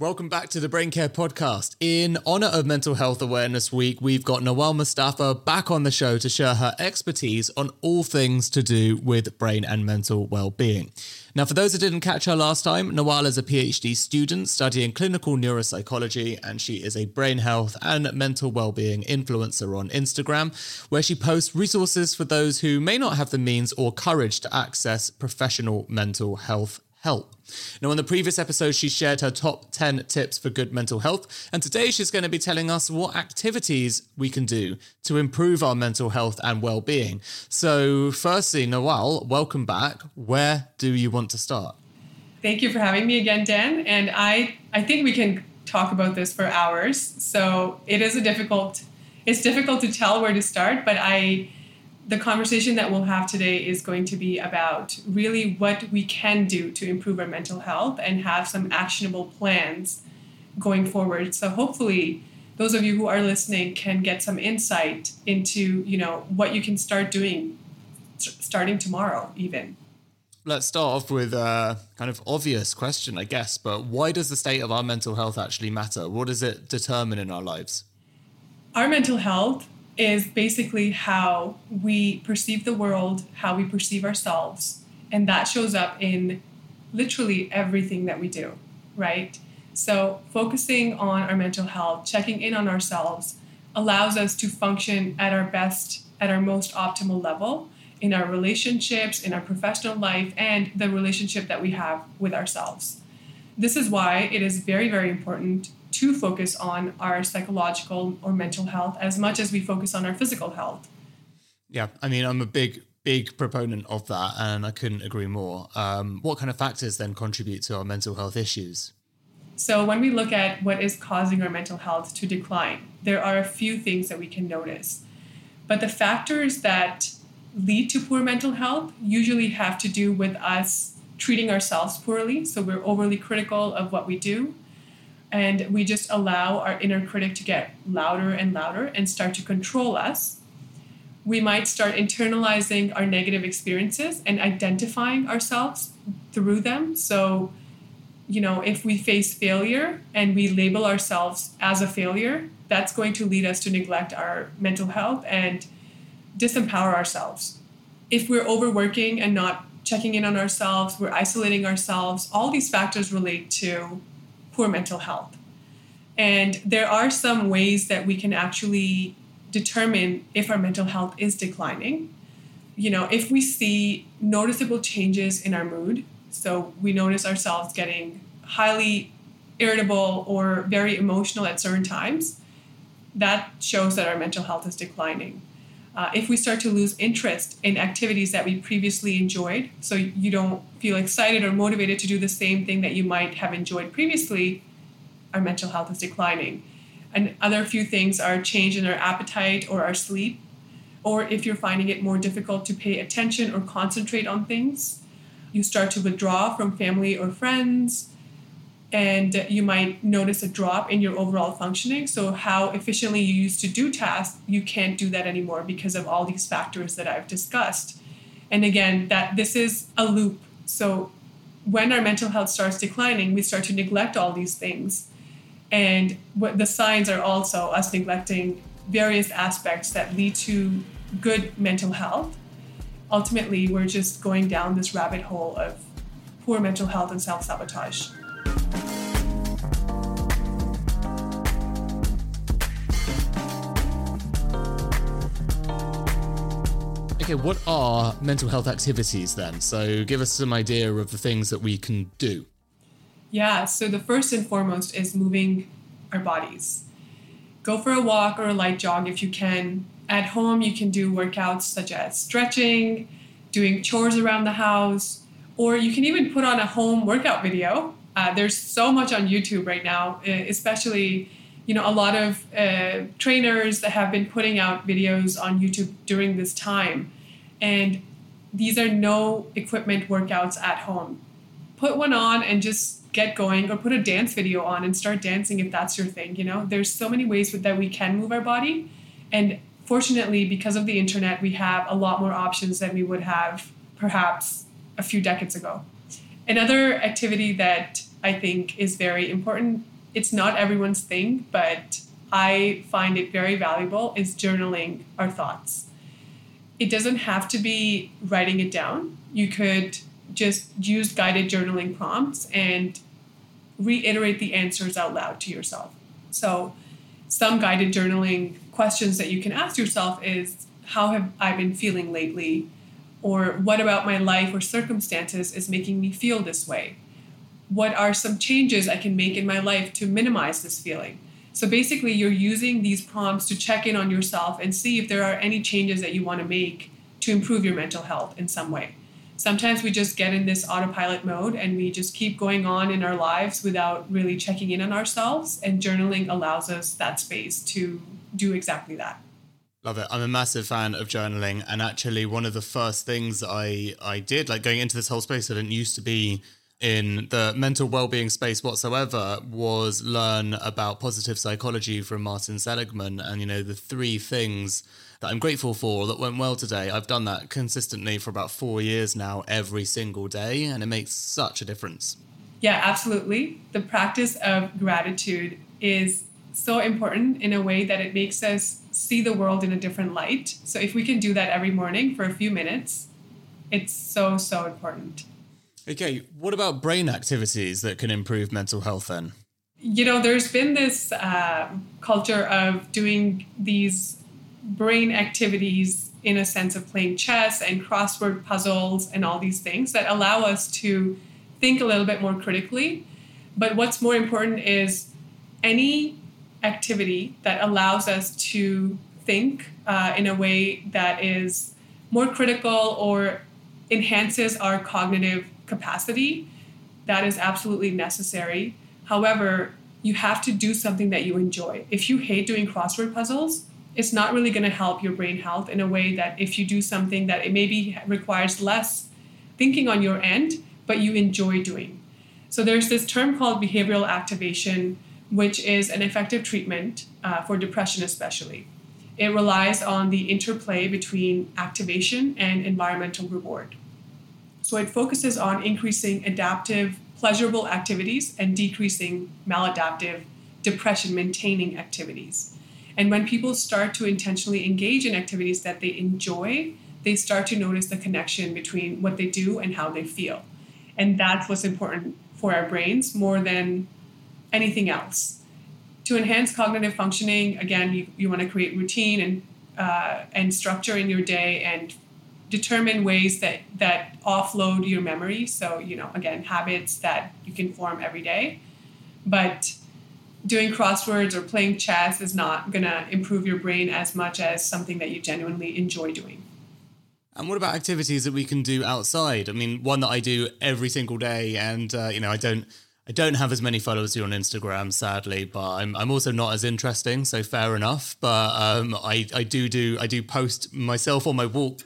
Welcome back to the Brain Care Podcast. In honor of Mental Health Awareness Week, we've got Nawal Mustafa back on the show to share her expertise on all things to do with brain and mental well-being. Now, for those that didn't catch her last time, Nawal is a PhD student studying clinical neuropsychology, and she is a brain health and mental well-being influencer on Instagram, where she posts resources for those who may not have the means or courage to access professional mental health help. Now, on the previous episode, she shared her top 10 tips for good mental health, and today she's going to be telling us what activities we can do to improve our mental health and well-being. So firstly, Nawal, welcome back. Where do you want to start? Thank you for having me again, Dan. And I think we can talk about this for hours. So it's difficult to tell where to start, but the conversation that we'll have today is going to be about really what we can do to improve our mental health and have some actionable plans going forward. So hopefully those of you who are listening can get some insight into, what you can start doing starting tomorrow even. Let's start off with a kind of obvious question, I guess, but why does the state of our mental health actually matter? What does it determine in our lives? Our mental health is basically how we perceive the world, how we perceive ourselves, and that shows up in literally everything that we do, right? So focusing on our mental health, checking in on ourselves, allows us to function at our best, at our most optimal level in our relationships, in our professional life, and the relationship that we have with ourselves. This is why it is very, very important to focus on our psychological or mental health as much as we focus on our physical health. Yeah, I mean, I'm a big proponent of that, and I couldn't agree more. What kind of factors then contribute to our mental health issues? So when we look at what is causing our mental health to decline, there are a few things that we can notice. But the factors that lead to poor mental health usually have to do with us treating ourselves poorly. So we're overly critical of what we do, and we just allow our inner critic to get louder and start to control us. We might start internalizing our negative experiences and identifying ourselves through them. So, if we face failure and we label ourselves as a failure, that's going to lead us to neglect our mental health and disempower ourselves. If we're overworking and not checking in on ourselves, we're isolating ourselves. All these factors relate to poor mental health. And there are some ways that we can actually determine if our mental health is declining. If we see noticeable changes in our mood, so we notice ourselves getting highly irritable or very emotional at certain times, that shows that our mental health is declining. If we start to lose interest in activities that we previously enjoyed, so you don't feel excited or motivated to do the same thing that you might have enjoyed previously, our mental health is declining. And other few things are change in our appetite or our sleep, or if you're finding it more difficult to pay attention or concentrate on things, you start to withdraw from family or friends, and you might notice a drop in your overall functioning. So how efficiently you used to do tasks, you can't do that anymore because of all these factors that I've discussed. And again, that this is a loop. So when our mental health starts declining, we start to neglect all these things. And what the signs are also us neglecting various aspects that lead to good mental health. Ultimately, we're just going down this rabbit hole of poor mental health and self-sabotage. Okay, what are mental health activities then? So give us some idea of the things that we can do. Yeah, so the first and foremost is moving our bodies. Go for a walk or a light jog if you can. At home, you can do workouts such as stretching, doing chores around the house, Or you can even put on a home workout video. There's so much on YouTube right now, especially, you know, a lot of trainers that have been putting out videos on YouTube during this time. And these are no equipment workouts at home. Put one on and just get going, or put a dance video on and start dancing if that's your thing. You know, there's so many ways that we can move our body. And fortunately, because of the internet, we have a lot more options than we would have perhaps a few decades ago. Another activity that I think is very important, it's not everyone's thing, but I find it very valuable, is journaling our thoughts. It doesn't have to be writing it down. You could just use guided journaling prompts and reiterate the answers out loud to yourself. So some guided journaling questions that you can ask yourself is, how have I been feeling lately? Or what about my life or circumstances is making me feel this way? What are some changes I can make in my life to minimize this feeling? So basically, you're using these prompts to check in on yourself and see if there are any changes that you want to make to improve your mental health in some way. Sometimes we just get in this autopilot mode and we just keep going on in our lives without really checking in on ourselves. And journaling allows us that space to do exactly that. Love it. I'm a massive fan of journaling. And actually, one of the first things I did, like going into this whole space I didn't used to be in the mental well-being space whatsoever, was learn about positive psychology from Martin Seligman. And, you know, the three things that I'm grateful for that went well today. I've done that consistently for about 4 years now, every single day. And it makes such a difference. Yeah, absolutely. The practice of gratitude is so important in a way that it makes us see the world in a different light. So if we can do that every morning for a few minutes, it's so, so important. Okay, what about brain activities that can improve mental health then? You know, there's been this culture of doing these brain activities in a sense of playing chess and crossword puzzles and all these things that allow us to think a little bit more critically. But what's more important is any activity that allows us to think in a way that is more critical or enhances our cognitive capacity. That is absolutely necessary. However, you have to do something that you enjoy. If you hate doing crossword puzzles, it's not really going to help your brain health in a way that if you do something that it maybe requires less thinking on your end, but you enjoy doing. So there's this term called behavioral activation, which is an effective treatment for depression especially. It relies on the interplay between activation and environmental reward. So it focuses on increasing adaptive, pleasurable activities and decreasing maladaptive, depression-maintaining activities. And when people start to intentionally engage in activities that they enjoy, they start to notice the connection between what they do and how they feel. And that's what's important for our brains more than anything else. To enhance cognitive functioning, again, you want to create routine and structure in your day and determine ways that offload your memory. So, you know, again, habits that you can form every day. But doing crosswords or playing chess is not going to improve your brain as much as something that you genuinely enjoy doing. And what about activities that we can do outside? I mean, one that I do every single day, and, you know, I don't have as many followers as you on Instagram, sadly, but I'm also not as interesting, so fair enough. But I do post myself on my walk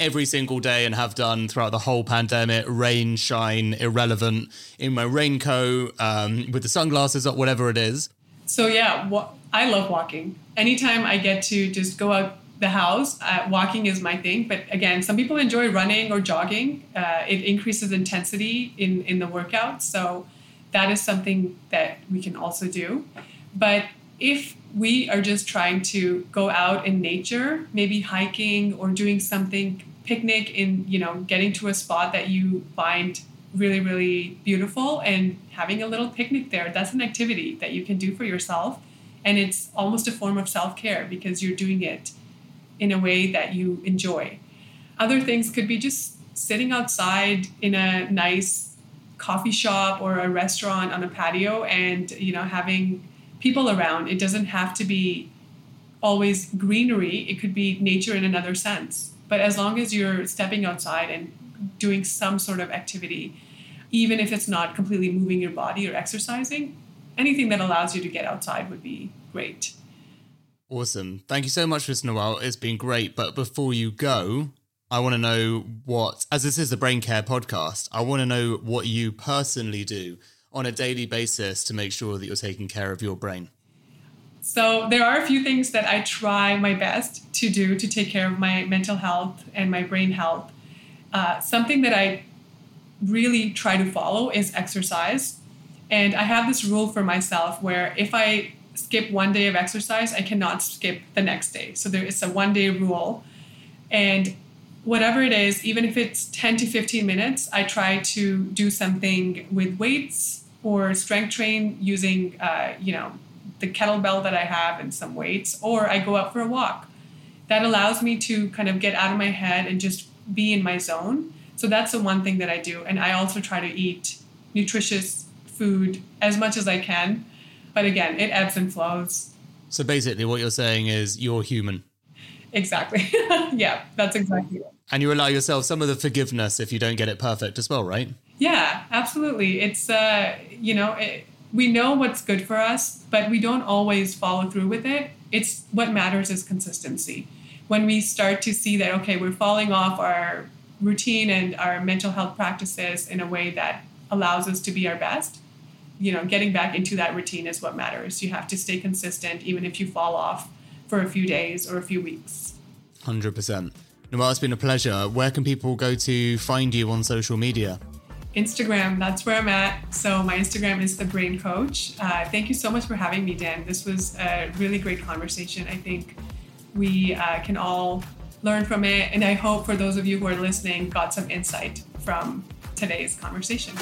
every single day and have done throughout the whole pandemic, rain, shine, irrelevant, in my raincoat, with the sunglasses up, whatever it is. So yeah, I love walking. Anytime I get to just go out the house, walking is my thing. But again, some people enjoy running or jogging. It increases intensity in the workout, so that is something that we can also do. But if we are just trying to go out in nature, maybe hiking or doing something, picnic in, you know, getting to a spot that you find really, really beautiful and having a little picnic there, that's an activity that you can do for yourself. And it's almost a form of self-care because you're doing it in a way that you enjoy. Other things could be just sitting outside in a nice coffee shop or a restaurant on a patio and, you know, having people around. It doesn't have to be always greenery. It could be nature in another sense. But as long as you're stepping outside and doing some sort of activity, even if it's not completely moving your body or exercising. Anything that allows you to get outside would be great. Awesome. Thank you so much for this, Nawal. It's been great. But before you go, I want to know what, as this is the Brain Care podcast, I want to know what you personally do on a daily basis to make sure that you're taking care of your brain. So there are a few things that I try my best to do to take care of my mental health and my brain health. Something that I really try to follow is exercise. And I have this rule for myself where if I skip one day of exercise, I cannot skip the next day. So there is a 1-day rule. And whatever it is, even if it's 10 to 15 minutes, I try to do something with weights or strength train using, the kettlebell that I have and some weights, or I go out for a walk. That allows me to kind of get out of my head and just be in my zone. So that's the one thing that I do. And I also try to eat nutritious food as much as I can. But again, it ebbs and flows. So basically what you're saying is you're human. Exactly. Yeah, that's exactly it. And you allow yourself some of the forgiveness if you don't get it perfect as well, right? Yeah, absolutely. It's, we know what's good for us, but we don't always follow through with it. It's what matters is consistency. When we start to see that, okay, we're falling off our routine and our mental health practices in a way that allows us to be our best, getting back into that routine is what matters. You have to stay consistent, even if you fall off for a few days or a few weeks. 100%. Nawal, it's been a pleasure. Where can people go to find you on social media? Instagram, that's where I'm at. So my Instagram is The Brain Coach. Thank you so much for having me, Dan. This was a really great conversation. I think we can all learn from it. And I hope for those of you who are listening, got some insight from today's conversation.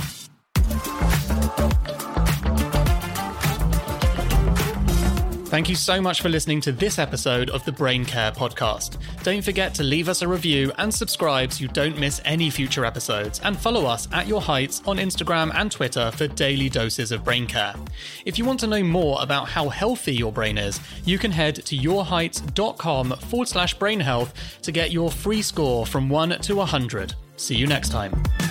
Thank you so much for listening to this episode of the Brain Care Podcast. Don't forget to leave us a review and subscribe so you don't miss any future episodes, and follow us at Your Heights on Instagram and Twitter for daily doses of brain care. If you want to know more about how healthy your brain is, you can head to yourheights.com/brain health to get your free score from 1 to 100. See you next time.